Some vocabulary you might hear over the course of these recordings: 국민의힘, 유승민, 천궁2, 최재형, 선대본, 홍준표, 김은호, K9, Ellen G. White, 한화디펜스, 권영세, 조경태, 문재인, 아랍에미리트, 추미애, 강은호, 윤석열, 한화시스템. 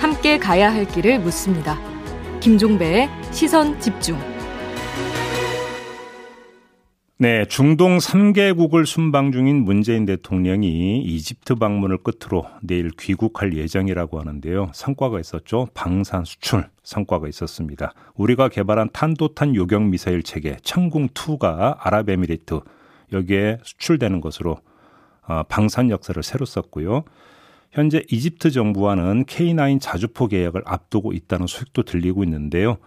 함께 가야 할 길을 묻습니다. 김종배의 시선 집중. 네, 중동 3개국을 순방 중인 문재인 대통령이 이집트 방문을 끝으로 내일 귀국할 예정이라고 하는데요. 성과가 있었죠. 방산 수출 성과가 있었습니다. 우리가 개발한 탄도탄 요격 미사일 체계 천궁2가 아랍에미리트 여기에 수출되는 것으로 방산 역사를 새로 썼고요. 현재 이집트 정부와는 K9 자주포 계약을 앞두고 있다는 소식도 들리고 있는데요.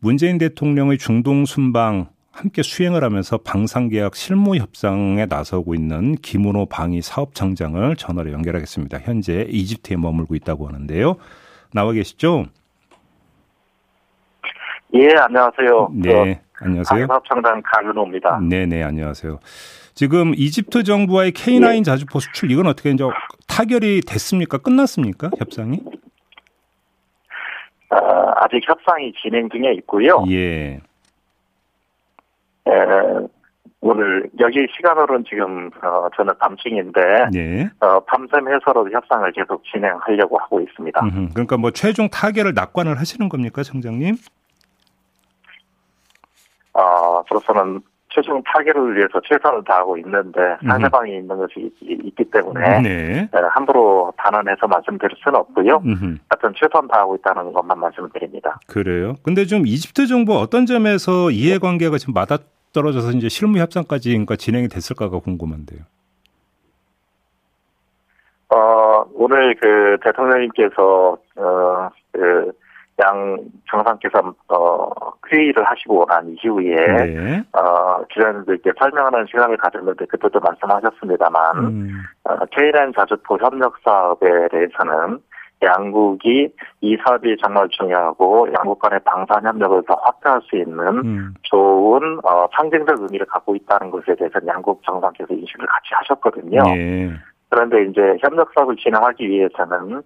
문재인 대통령의 중동 순방 함께 수행을 하면서 방산계약 실무 협상에 나서고 있는 김은호 방위 사업청장을 전화로 연결하겠습니다. 현재 이집트에 머물고 있다고 하는데요. 나와 계시죠? 예, 안녕하세요. 네, 안녕하세요. 사업청장 강은호입니다. 네네, 안녕하세요. 지금 이집트 정부와의 K9 예. 자주포 수출, 이건 어떻게 이제 타결이 됐습니까? 끝났습니까? 협상이? 아직 협상이 진행 중에 있고요. 예. 오늘 여기 시간으로는 지금 저는 밤중인데 네. 밤샘 해서라도 협상을 계속 진행하려고 하고 있습니다. 그러니까 뭐 최종 타결을 낙관을 하시는 겁니까, 청장님? 저로서는 최종 타결을 위해서 최선을 다하고 있는데 상대방이 있는 것이 있기 때문에 네. 함부로 단언해서 말씀드릴 수는 없고요. 하여튼 최선 다하고 있다는 것만 말씀드립니다. 그래요? 근데 좀 이집트 정부 어떤 점에서 이해관계가 지금 맞아 떨어져서 이제 실무 협상까지 그러니까 진행이 됐을까가 궁금한데요. 오늘 그 대통령님께서 양 정상께서 회의를 하시고 난 이후에 네. 기자님들께 설명하는 시간을 가졌는데 그때도 말씀하셨습니다만 K9 자주포 협력 사업에 대해서는 양국이 이 사업이 정말 중요하고 양국 간의 방산 협력을 더 확대할 수 있는 좋은 상징적 의미를 갖고 있다는 것에 대해서는 양국 정상께서 인식을 같이 하셨거든요. 네. 그런데 이제 협력 사업을 진행하기 위해서는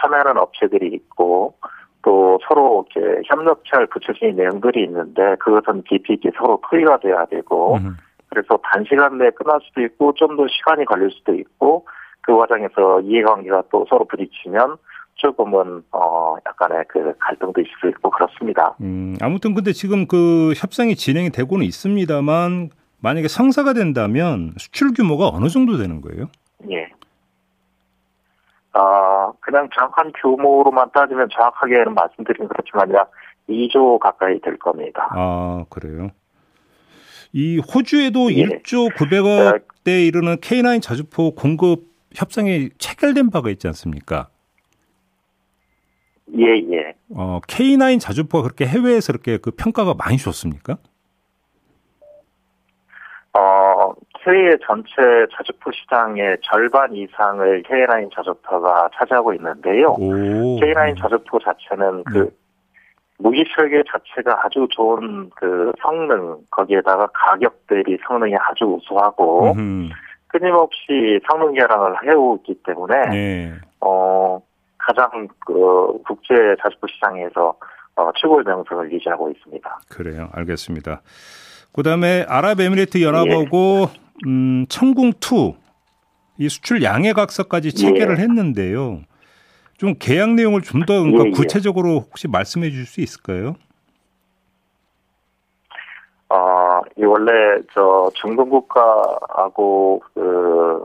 참여하는 업체들이 있고 또 서로 이렇게 협력할 구체적인 내용들이 있는데 그것은 깊이 있게 서로 토의가 돼야 되고 그래서 단시간 내에 끝날 수도 있고 좀 더 시간이 걸릴 수도 있고 그 과정에서 이해관계가 또 서로 부딪히면 조금은 약간의 그 갈등도 있을 수 있고 그렇습니다. 아무튼 근데 지금 그 협상이 진행이 되고는 있습니다만 만약에 성사가 된다면 수출 규모가 어느 정도 되는 거예요? 예. 그냥 정확한 규모로만 따지면 정확하게는 말씀드리긴 그렇지만 약 2조 가까이 될 겁니다. 아, 그래요? 이 호주에도 예. 1조 900억 대 이르는 K9 자주포 공급 협상이 체결된 바가 있지 않습니까? 예, 예. K9 자주포가 그렇게 해외에서 이렇게 그 평가가 많이 좋습니까? 해외 전체 자주포 시장의 절반 이상을 K9 자주포가 차지하고 있는데요. 오. K9 자주포 자체는 그 무기 설계 자체가 아주 좋은 그 성능, 거기에다가 가격 대비 성능이 아주 우수하고 끊임없이 성능 개량을 해오기 때문에 네. 가장 그 국제 자주포 시장에서 최고의 명성을 유지하고 있습니다. 그래요, 알겠습니다. 그다음에 아랍에미리트 연합하고 예. 천궁2 이 수출 양해각서까지 체결을 예. 했는데요. 좀 계약 내용을 좀 더 그러니까 예, 예. 구체적으로 혹시 말씀해 주실 수 있을까요? 이 원래 저 중동 국가하고 그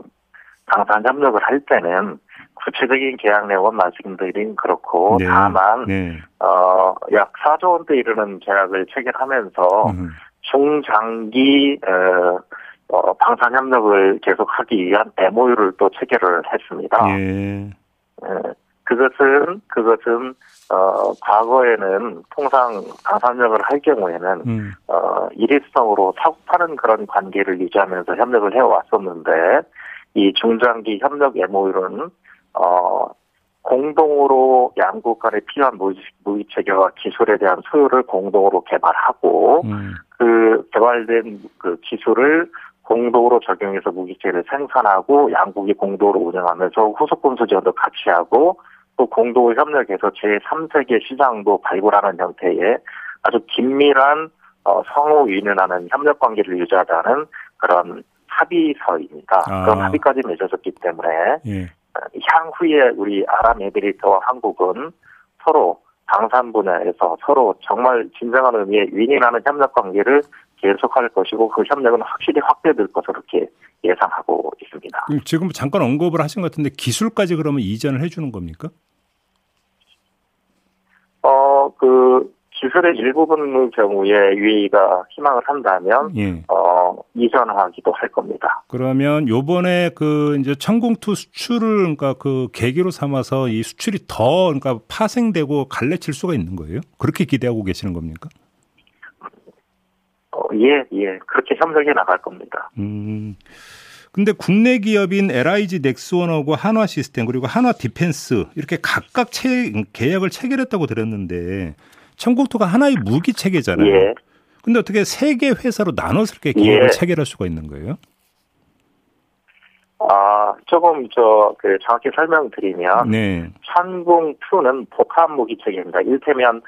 방산 협력을 할 때는 구체적인 계약 내용은 말씀드린 그렇고 네. 다만 네. 약 4조 원대 이르는 계약을 체결하면서 중장기 방산 협력을 계속하기 위한 MOU를 또 체결을 했습니다. 예. 그것은 과거에는 통상 방산협력을 할 경우에는 일회성으로 사고 파는 그런 관계를 유지하면서 협력을 해왔었는데 이 중장기 협력 MOU는 공동으로 양국 간에 필요한 무기 체계와 기술에 대한 소유를 공동으로 개발하고 그 개발된 그 기술을 공동으로 적용해서 무기체계를 생산하고 양국이 공동으로 운영하면서 후속군수 지원도 같이 하고 또 공동으로 협력해서 제3세계 시장도 발굴하는 형태의 아주 긴밀한 상호 유인하는 협력 관계를 유지하자는 그런 합의서입니다. 그런 합의까지 맺어졌기 때문에 예. 향후에 우리 아랍에미리트와 한국은 서로 방산 분야에서 서로 정말 진정한 의미의 윈윈하는 협력 관계를 계속할 것이고 그 협력은 확실히 확대될 것으로 이렇게 예상하고 있습니다. 지금 잠깐 언급을 하신 것 같은데 기술까지 그러면 이전을 해주는 겁니까? 기술의 일부분의 경우에 UAE가 희망을 한다면 예. 이전하기도 할 겁니다. 그러면 요번에 이제 천궁2 수출을 그러니까 계기로 삼아서 이 수출이 더 그러니까 파생되고 갈래칠 수가 있는 거예요? 그렇게 기대하고 계시는 겁니까? 예. 그렇게 협력해 나갈 겁니다. 근데 국내 기업인 LIG 넥스원하고 한화시스템 그리고 한화디펜스 이렇게 각각 계약을 체결했다고 들었는데 천궁2가 하나의 무기 체계잖아요. 예. 근데 어떻게 세 개 회사로 나눠서 이렇게 계약을 예. 체결할 수가 있는 거예요? 조금 정확히 설명드리면 네. 천궁2는 복합 무기 체계입니다. 일테면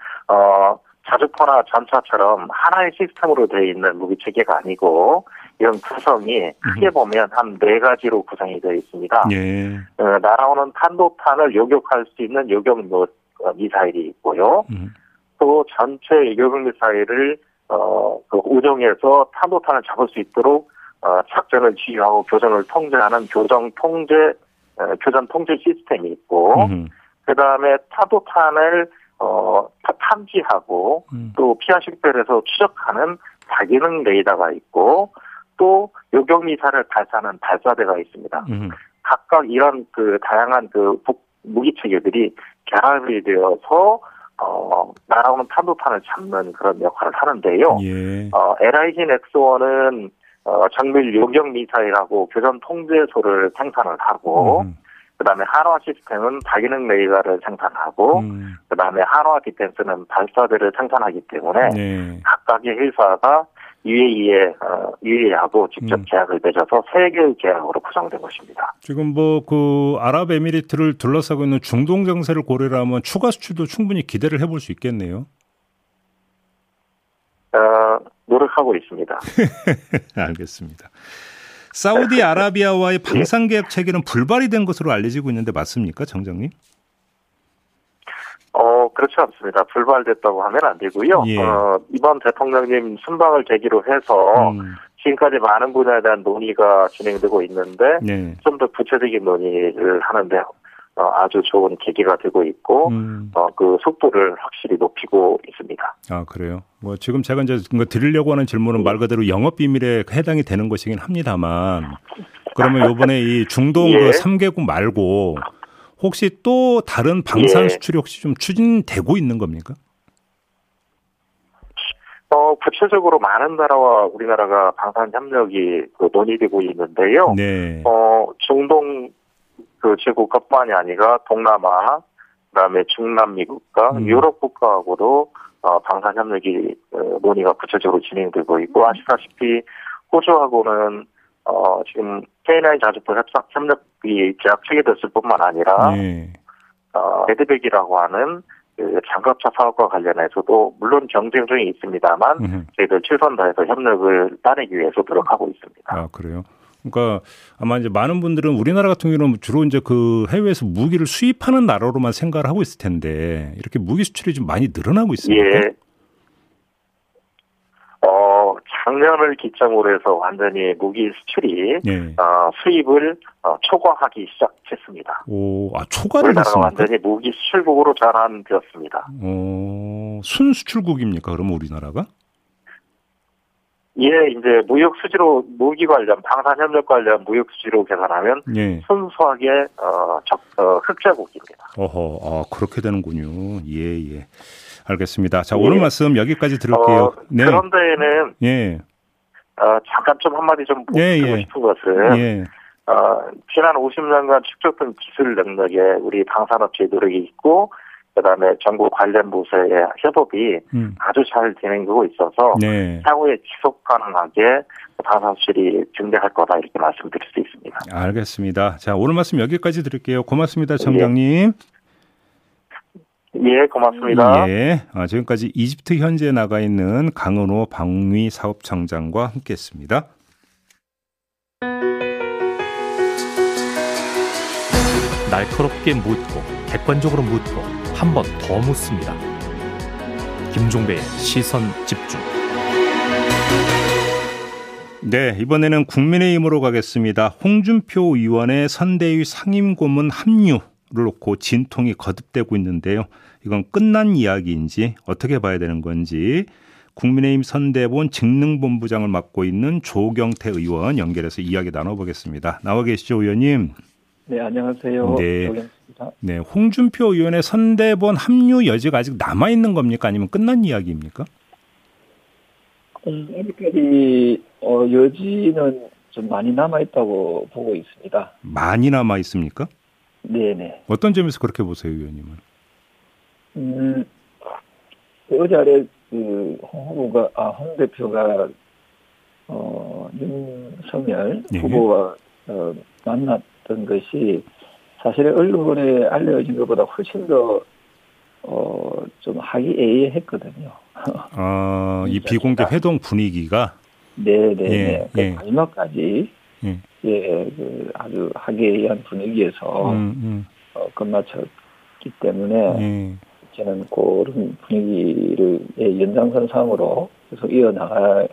자주포나 전차처럼 하나의 시스템으로 되어 있는 무기 체계가 아니고 이런 구성이 크게 보면 한 4가지로 구성이 되어 있습니다. 예. 날아오는 탄도탄을 요격할 수 있는 요격 미사일이 있고요. 또 전체 요격 미사일을 우정에서 탄도탄을 잡을 수 있도록 작전을 지휘하고 교전을 통제하는 교전 통제 시스템이 있고, 그 다음에 탄도탄을 탐지하고 또 피하 식별에서 추적하는 다기능 레이더가 있고, 또 요격 미사를 발사하는 발사대가 있습니다. 각각 이런 다양한 무기 체계들이 결합이 되어서 날아오는 탄도탄을 잡는 그런 역할을 하는데요. 예. LIG 넥스원은 정밀 요격 미사일하고 교전 통제소를 생산을 하고, 그다음에 한화 시스템은 다기능 레이더를 생산하고, 그다음에 한화 디펜스는 발사대를 생산하기 때문에 네. 각각의 회사가 UAE하고 직접 계약을 맺어서 세 개의 계약으로 구성된 것입니다. 지금 아랍에미리트를 둘러싸고 있는 중동 정세를 고려를 하면 추가 수출도 충분히 기대를 해볼 수 있겠네요. 노력하고 있습니다. 알겠습니다. 사우디아라비아와의 방산계약 체결은 불발이 된 것으로 알려지고 있는데 맞습니까, 정장님? 그렇지 않습니다. 불발됐다고 하면 안 되고요. 예. 이번 대통령님 순방을 계기로 해서 지금까지 많은 분야에 대한 논의가 진행되고 있는데 네. 좀 더 구체적인 논의를 하는데 아주 좋은 계기가 되고 있고 속도를 확실히 높이고 있습니다. 아 그래요? 지금 제가 이제 드리려고 하는 질문은 말 그대로 영업 비밀에 해당이 되는 것이긴 합니다만 그러면 이번에 이 중동 예. 3개국 말고 혹시 또 다른 방산 예. 수출이 혹시 좀 추진되고 있는 겁니까? 구체적으로 많은 나라와 우리나라가 방산 협력이 논의되고 있는데요. 네. 중동 제국뿐만이 아니라 동남아, 그다음에 중남미 국가, 유럽 국가하고도 방산 협력이 논의가 구체적으로 진행되고 있고 아시다시피 호주하고는 지금 K9 자주포 협력이 계약 체결됐을 뿐만 아니라 네. 레드백이라고 하는 장갑차 사업과 관련해서도 물론 경쟁 중에 있습니다만 저희들 최선 다해서 협력을 따내기 위해서 노력하고 있습니다. 아 그래요? 그러니까 아마 이제 많은 분들은 우리나라 같은 경우는 주로 이제 해외에서 무기를 수입하는 나라로만 생각을 하고 있을 텐데 이렇게 무기 수출이 좀 많이 늘어나고 있습니다. 예. 작년을 기점으로 해서 완전히 무기 수출이 예. 수입을 초과하기 시작했습니다. 초과를 했습니까? 완전히 무기 수출국으로 전환되었습니다. 순수출국입니까? 그러면 우리나라가? 예, 이제 무역 수지로 무기 관련 방산 협력 관련 무역 수지로 계산하면 예. 순수하게 흑자국입니다. 그렇게 되는군요. 예. 알겠습니다. 자, 오늘 말씀 여기까지 들을게요. 네. 그런데는 예. 잠깐 한마디 좀 보고 싶은 것은 예. 지난 50년간 축적된 기술 능력에 우리 방산업체의 노력이 있고 그다음에 정부 관련 부서의 협업이 아주 잘 진행되고 있어서 네. 향후에 지속 가능하게 방산 수출이 증대할 거다 이렇게 말씀드릴 수 있습니다. 알겠습니다. 자, 오늘 말씀 여기까지 드릴게요. 고맙습니다, 정장님. 예, 고맙습니다. 예, 지금까지 이집트 현지에 나가 있는 강은호 방위사업청장과 함께했습니다. 날카롭게 묻고 객관적으로 묻고 한 번 더 묻습니다. 김종배의 시선집중. 네, 이번에는 국민의힘으로 가겠습니다. 홍준표 의원의 선대위 상임고문 합류를 놓고 진통이 거듭되고 있는데요. 이건 끝난 이야기인지 어떻게 봐야 되는 건지 국민의힘 선대본 직능본부장을 맡고 있는 조경태 의원 연결해서 이야기 나눠보겠습니다. 나와 계시죠, 의원님? 네, 안녕하세요. 네, 조경태입니다. 네, 홍준표 의원의 선대본 합류 여지가 아직 남아있는 겁니까? 아니면 끝난 이야기입니까? 아직까지 여지는 좀 많이 남아있다고 보고 있습니다. 많이 남아있습니까? 네네. 어떤 점에서 그렇게 보세요, 의원님은? 어제 아래 홍 대표가 윤석열 네. 후보와 만났던 것이 사실 언론에 알려진 것보다 훨씬 더 좀 하기애애했거든요. 이 비공개 회동 분위기가 네. 마지막까지 아주 하기애애한 분위기에서 끝마쳤기 때문에 저는 그런 분위기를 연장선상으로 계속 이어나갈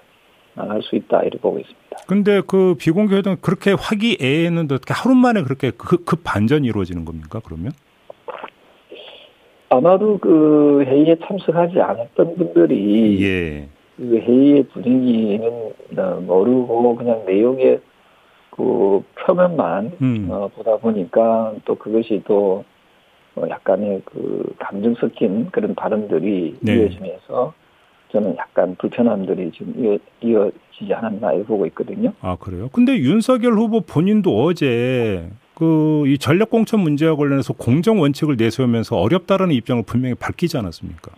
수 있다 이렇게 보고 있습니다. 그런데 그 비공개 회동 그렇게 화기애애했는데 어떻게 하루 만에 그렇게 급 반전이 이루어지는 겁니까? 그러면? 아마도 그 회의에 참석하지 않았던 분들이 그 회의의 분위기는 모르고 그냥 내용의 그 표면만 보다 보니까 또 그것이 또 약간의 그 감정 섞인 그런 발언들이 이어지면서 저는 약간 불편함들이 지금 이어지지 않았나 보고 있거든요. 아, 그래요? 근데 윤석열 후보 본인도 어제 이 전략공천 문제와 관련해서 공정 원칙을 내세우면서 어렵다라는 입장을 분명히 밝히지 않았습니까?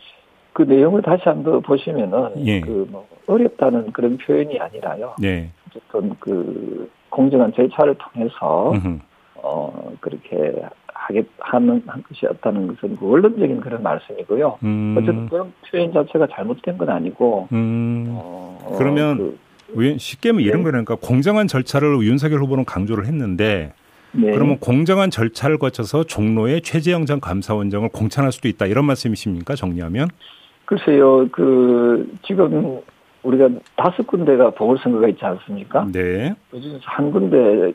그 내용을 다시 한번 보시면은 어렵다는 그런 표현이 아니라요. 어떤 그 공정한 절차를 통해서 그렇게 하는 것이 없다는 것은 그 원론적인 그런 말씀이고요. 어쨌든 그런 표현 자체가 잘못된 건 아니고. 그러면 쉽게 뭐 이런 거니까 공정한 절차를 윤석열 후보는 강조를 했는데. 네. 그러면 공정한 절차를 거쳐서 종로에 최재형 전 감사원장을 공천할 수도 있다 이런 말씀이십니까? 정리하면? 글쎄요, 지금 우리가 5군데가 보궐선거가 있지 않습니까? 네. 요즘 한 군데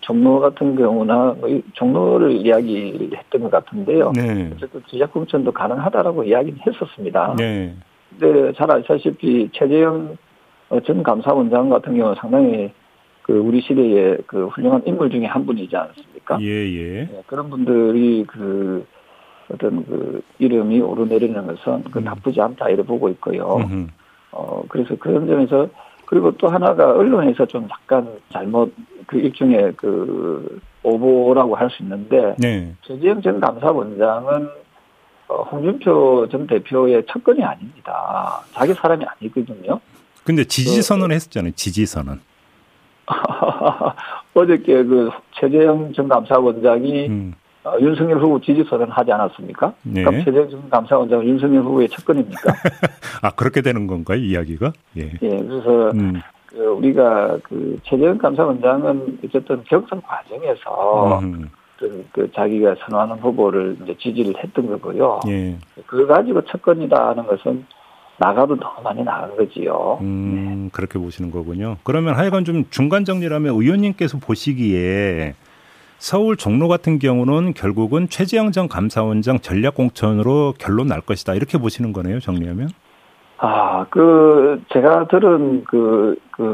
종로 같은 경우나 종로를 이야기했던 것 같은데요. 네. 어쨌든 전략공천도 가능하다라고 이야기는 했었습니다. 네. 근데 잘 아시다시피 최재형 전 감사원장 같은 경우는 상당히 우리 시대의 훌륭한 인물 중에 한 분이지 않습니까? 그런 분들이 어떤 이름이 오르내리는 것은 나쁘지 않다, 이래 보고 있고요. 그래서 그런 점에서, 그리고 또 하나가 언론에서 좀 약간 잘못, 일종의 오보라고 할 수 있는데, 최재형 전 감사원장은 홍준표 전 대표의 척건이 아닙니다. 자기 사람이 아니거든요. 근데 지지선언을 했었잖아요, 지지선언. 어저께 최재형 전 감사원장이 윤석열 후보 지지선언 하지 않았습니까? 그럼 최재형 전 감사원장은 윤석열 후보의 척근입니까? 아, 그렇게 되는 건가요, 이야기가? 그래서 우리가 최재형 감사원장은 어쨌든 경선 과정에서 자기가 선호하는 후보를 이제 지지를 했던 거고요. 그걸 가지고 척근이다 하는 것은 나가도 너무 많이 나간 거지요. 그렇게 보시는 거군요. 그러면 하여간 좀 중간 정리라면 의원님께서 보시기에 서울 종로 같은 경우는 결국은 최재형 전 감사원장 전략공천으로 결론 날 것이다. 이렇게 보시는 거네요, 정리하면? 아, 제가 들은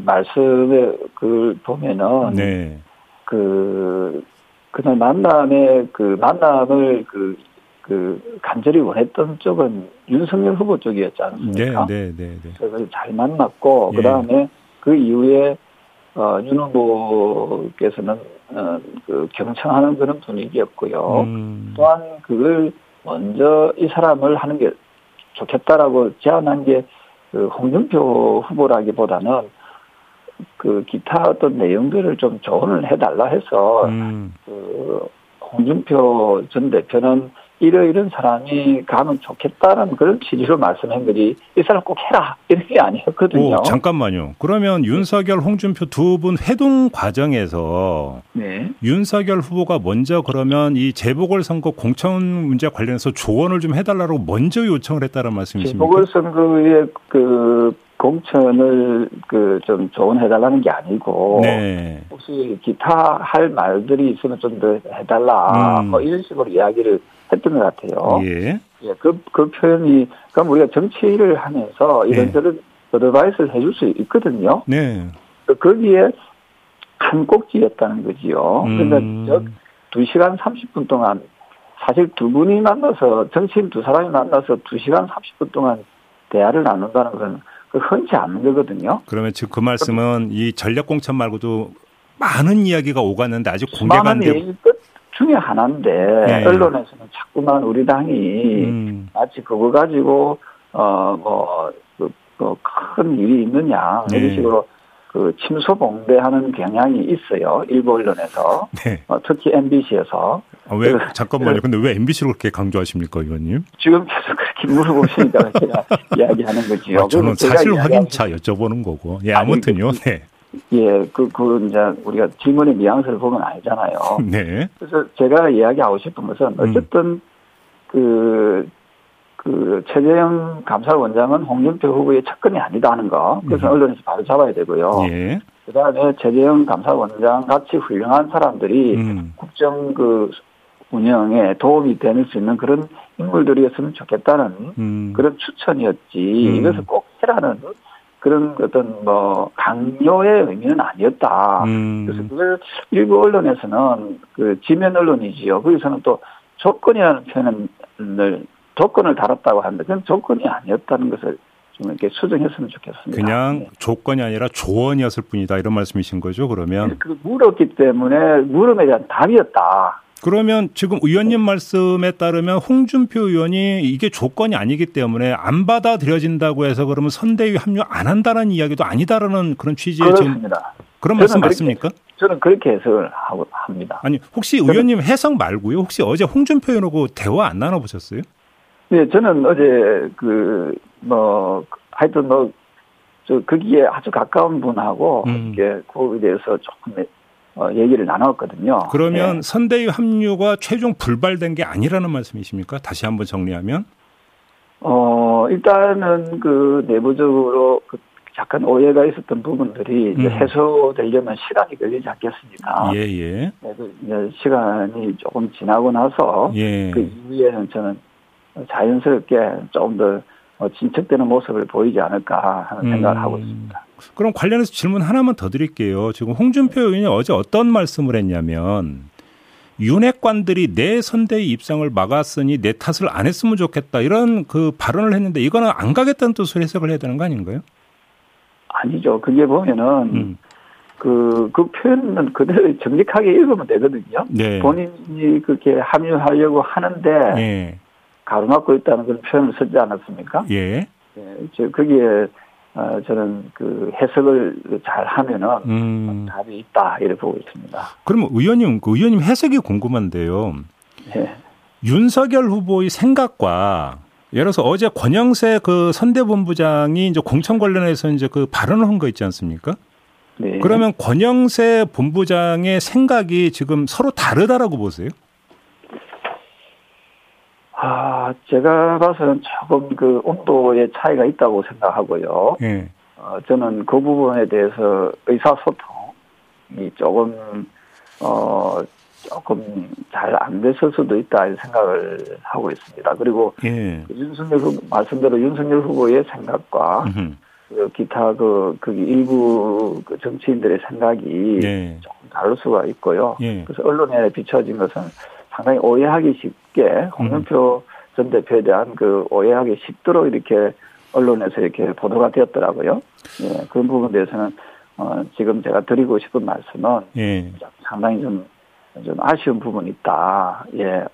말씀에 보면은. 그날 만남에 만남을 간절히 원했던 쪽은 윤석열 후보 쪽이었지 않습니까? 그래서 잘 만났고 그다음에 그 이후에 윤 후보께서는 경청하는 그런 분위기였고요. 또한 그걸 먼저 이 사람을 하는 게 좋겠다라고 제안한 게 홍준표 후보라기보다는 기타 어떤 내용들을 좀 조언을 해달라 해서 홍준표 전 대표는 이런 사람이 가면 좋겠다는 그런 취지로 말씀한 거지 이 사람 꼭 해라 이런 게 아니었거든요. 오, 잠깐만요. 그러면 윤석열, 홍준표 두 분 회동 과정에서 네. 윤석열 후보가 먼저 그러면 이 재보궐선거 공천 문제 관련해서 조언을 좀 해달라고 먼저 요청을 했다는 말씀이십니까? 재보궐선거의 그 공천을 그 좀 조언해달라는 게 아니고 네. 혹시 기타 할 말들이 있으면 좀 더 해달라 뭐 이런 식으로 이야기를 했던 것 같아요. 예. 예, 그 표현이 그럼 우리가 정치를 하면서 이런저런 네. 어드바이스를 해줄 수 있거든요. 네. 거기에 한 꼭지였다는 거지요. 그러니까 즉 2시간 30분 동안 사실 두 분이 만나서 정치인 두 사람이 만나서 2시간 30분 동안 대화를 나눈다는 건 흔치 않은 거거든요. 그러면 지금 그 말씀은 이 전략 공천 말고도 많은 이야기가 오갔는데 아직 공개가 안 되고. 중에 하나인데 네. 언론에서는 자꾸만 우리 당이 마치 그거 가지고 큰 일이 있느냐 네. 이런 식으로 그 침소봉대하는 경향이 있어요. 일부 언론에서 네. 특히 MBC에서. 아, 왜 잠깐만요. 근데 왜 MBC를 그렇게 강조하십니까, 의원님? 지금 계속 그렇게 물어보시니까 제가 이야기하는 거지요. 아, 저는 사실 확인차 여쭤보는 거고. 예, 아무튼요. 아니, 네. 예, 이제, 우리가 질문의 뉘앙스를 보면 알잖아요. 네. 그래서 제가 이야기하고 싶은 것은, 어쨌든, 최재형 감사원장은 홍준표 후보의 측근이 아니다는 거. 그래서 언론에서 바로 잡아야 되고요. 예. 그 다음에 최재형 감사원장 같이 훌륭한 사람들이 국정 운영에 도움이 되는 수 있는 그런 인물들이었으면 좋겠다는 그런 추천이었지. 이것을 꼭 해라는 그런 어떤 강요의 의미는 아니었다. 그래서 그걸 일부 언론에서는 지면 언론이지요. 거기서는 또 조건이라는 표현을 조건을 달았다고 하는데 그건 조건이 아니었다는 것을 좀 이렇게 수정했으면 좋겠습니다. 그냥 네. 조건이 아니라 조언이었을 뿐이다 이런 말씀이신 거죠? 그러면 물었기 때문에 물음에 대한 답이었다. 그러면 지금 의원님 말씀에 따르면 홍준표 의원이 이게 조건이 아니기 때문에 안 받아들여진다고 해서 그러면 선대위 합류 안 한다는 이야기도 아니다라는 그런 취지의 그렇습니다. 그런 말씀 맞습니까? 저는 그렇게 해석을 하고 합니다. 아니 혹시 의원님 해석 말고요. 혹시 어제 홍준표 의원하고 대화 안 나눠보셨어요? 네, 저는 어제 거기에 아주 가까운 분하고 이렇게 거기에 대해서 조금. 얘기를 나눴거든요. 그러면 네. 선대위 합류가 최종 불발된 게 아니라는 말씀이십니까? 다시 한번 정리하면? 일단은 내부적으로 약간 오해가 있었던 부분들이 이제 해소되려면 시간이 걸리지 않겠습니까? 예, 예. 이제 시간이 조금 지나고 나서 예. 그 이후에는 저는 자연스럽게 조금 더 진척되는 모습을 보이지 않을까 하는 생각을 하고 있습니다. 그럼 관련해서 질문 하나만 더 드릴게요. 지금 홍준표 의원이 어제 어떤 말씀을 했냐면 윤핵관들이 내 선대위 입장을 막았으니 내 탓을 안 했으면 좋겠다 이런 그 발언을 했는데 이거는 안 가겠다는 뜻으로 해석을 해야 되는 거 아닌가요? 아니죠. 그게 보면은 그 표현은 그대로 정직하게 읽으면 되거든요. 네. 본인이 그렇게 합류하려고 하는데 네. 가로막고 있다는 그런 표현을 쓰지 않았습니까? 예. 예, 거기에 저는 해석을 잘 하면은 답이 있다 이렇게 보고 있습니다. 그러면 의원님 해석이 궁금한데요. 예. 윤석열 후보의 생각과 예를 들어서 어제 권영세 선대본부장이 이제 공천 관련해서 이제 그 발언을 한 거 있지 않습니까? 네. 그러면 권영세 본부장의 생각이 지금 서로 다르다라고 보세요? 제가 봐서는 조금 온도의 차이가 있다고 생각하고요. 예. 저는 그 부분에 대해서 의사소통이 조금 잘 안 됐을 수도 있다, 이런 생각을 하고 있습니다. 그리고, 예. 말씀대로 윤석열 후보의 생각과, 기타 일부 정치인들의 생각이 예. 조금 다를 수가 있고요. 예. 그래서 언론에 비춰진 것은 상당히 오해하기 쉽게 홍준표 전 대표에 대한 오해하기 쉽도록 이렇게 언론에서 이렇게 보도가 되었더라고요. 예, 그런 부분에 대해서는 지금 제가 드리고 싶은 말씀은 예. 상당히 좀 아쉬운 부분이 있다. 예.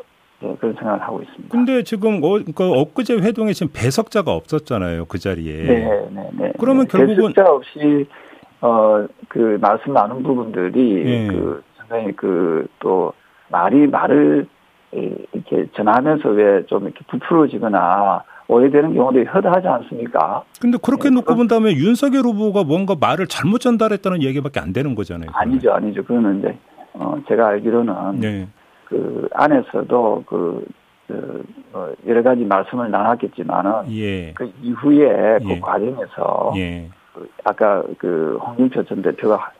네, 그런 생각을 하고 있습니다. 근데 지금 엊그제 회동에 지금 배석자가 없었잖아요. 그 자리에. 네. 그러면 네, 결국은. 배석자 없이, 말씀 나눈 부분들이 네. 상당히 말을 이렇게 전화하면서 왜 좀 이렇게 부풀어지거나 오해되는 경우도 허다하지 않습니까? 근데 그렇게 놓고 본 다음에 윤석열 후보가 뭔가 말을 잘못 전달했다는 얘기밖에 안 되는 거잖아요. 그러면. 아니죠. 그거는 이제 제가 알기로는 네. 그 안에서도 여러 가지 말씀을 나눴겠지만은 예. 그 이후에 그 예. 과정에서 예. 그 아까 그 홍준표 전 대표가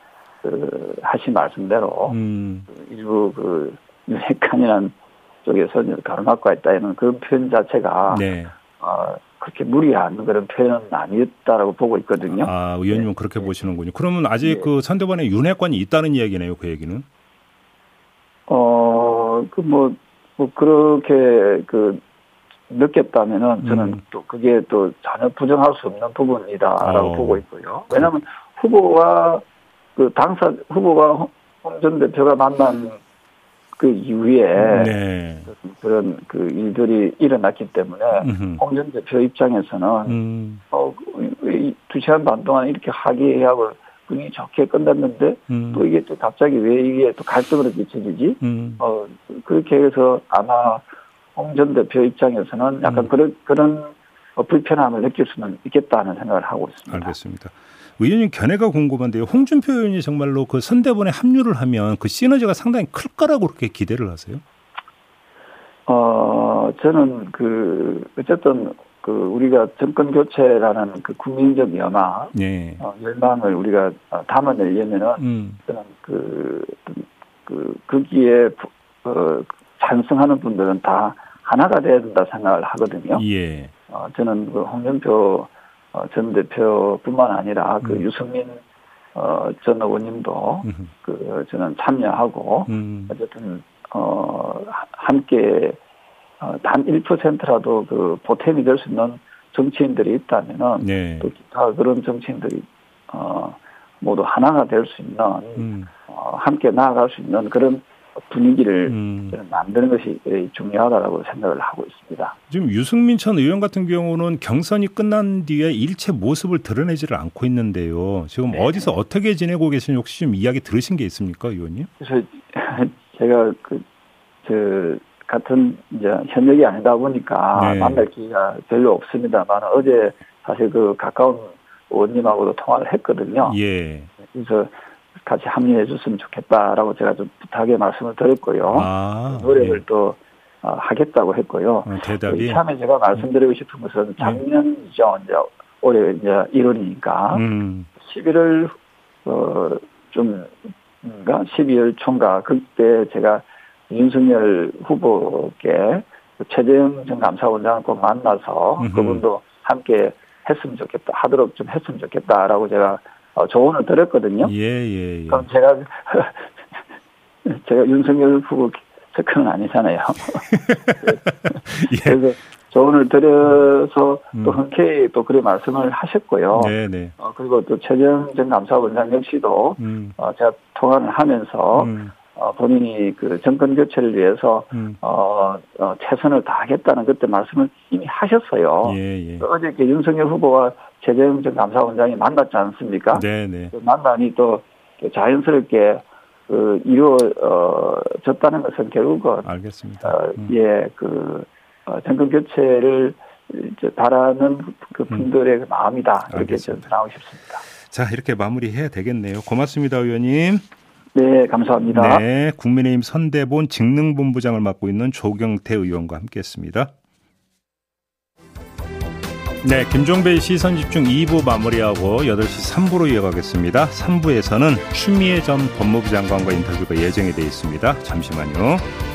그 하신 말씀대로 그 일부 그 유핵관이라는 쪽에서 가로막고 있다 이런 그런 표현 자체가 네. 그렇게 무리한 그런 표현은 아니었다라고 보고 있거든요. 아, 의원님은 네. 그렇게 네. 보시는군요. 그러면 아직 네. 그 선대본에 윤핵관이 있다는 이야기네요. 그 얘기는. 그렇게 그 느꼈다면은 저는 또 그게 또 전혀 부정할 수 없는 부분이다라고 보고 있고요. 왜냐하면 후보와 그 당사 후보가 홍 전 대표가 만난 그 이후에 네. 그런 그 일들이 일어났기 때문에 홍 전 대표 입장에서는 2시간 반 동안 이렇게 하기하고 분위기 좋게 끝났는데 또 이게 또 갑자기 왜 이게 또 갈등으로 비춰지지? 그렇게 해서 아마 홍 전 대표 입장에서는 약간 그런 불편함을 느낄 수는 있겠다는 생각을 하고 있습니다. 알겠습니다. 의원님 견해가 궁금한데요. 홍준표 의원이 정말로 그 선대본에 합류를 하면 그 시너지가 상당히 클 거라고 그렇게 기대를 하세요? 저는 어쨌든 우리가 정권 교체라는 그 국민적 염화, 예. 열망을 우리가 담아내려면은, 저는 거기에 찬성하는 분들은 다 하나가 돼야 된다 생각을 하거든요. 예. 저는 그 홍준표 전 대표뿐만 아니라 그 유승민 전 의원님도 저는 참여하고, 어쨌든, 함께 단 1%라도 그 보탬이 될 수 있는 정치인들이 있다면은 네. 또 기타 그런 정치인들이 모두 하나가 될 수 있는 함께 나아갈 수 있는 그런 분위기를 만드는 것이 중요하다라고 생각을 하고 있습니다. 지금 유승민 전 의원 같은 경우는 경선이 끝난 뒤에 일체 모습을 드러내지를 않고 있는데요. 지금 네. 어디서 어떻게 지내고 계시는지 혹시 좀 이야기 들으신 게 있습니까, 의원님? 그래서 제가 같은 이제 현역이 아니다 보니까 네. 만날 기회가 별로 없습니다만 어제 사실 그 가까운 의원님하고도 통화를 했거든요. 예. 그래서 같이 합류해 줬으면 좋겠다라고 제가 좀 부탁의 말씀을 드렸고요. 아, 노력을 예. 또 하겠다고 했고요. 대답이 참에 제가 말씀드리고 싶은 것은 작년이죠. 이제 올해 이제 1월이니까 11월 좀인가 12월 총각 그때 제가 윤석열 후보께 최재형 전 감사원장을 꼭 만나서 그분도 함께 했으면 좋겠다 하도록 좀 했으면 좋겠다라고 제가 조언을 드렸거든요. 예예. 예. 그럼 제가 윤석열 후보 측은 아니잖아요. 예. 그래서 조언을 드려서 또 흔쾌히 또 그런 말씀을 하셨고요. 네네. 그리고 또 최재형 전 감사원장 역시도 제가 통화를 하면서. 본인이 그 정권 교체를 위해서 최선을 다하겠다는 그때 말씀을 이미 하셨어요. 예, 예. 어제 윤석열 후보와 최재형 전 감사원장이 만났지 않습니까? 네네. 그 만남이 또 자연스럽게 이루어졌다는 것은 결국은 알겠습니다. 정권 교체를 바라는 그 분들의 마음이다 이렇게 전하고 싶습니다. 자 이렇게 마무리해야 되겠네요. 고맙습니다, 의원님. 네, 감사합니다. 네, 국민의힘 선대본 직능본부장을 맡고 있는 조경태 의원과 함께했습니다. 네, 김종배의 시선집중 2부 마무리하고 8시 3부로 이어가겠습니다. 3부에서는 추미애 전 법무부 장관과 인터뷰가 예정이 되어 있습니다. 잠시만요.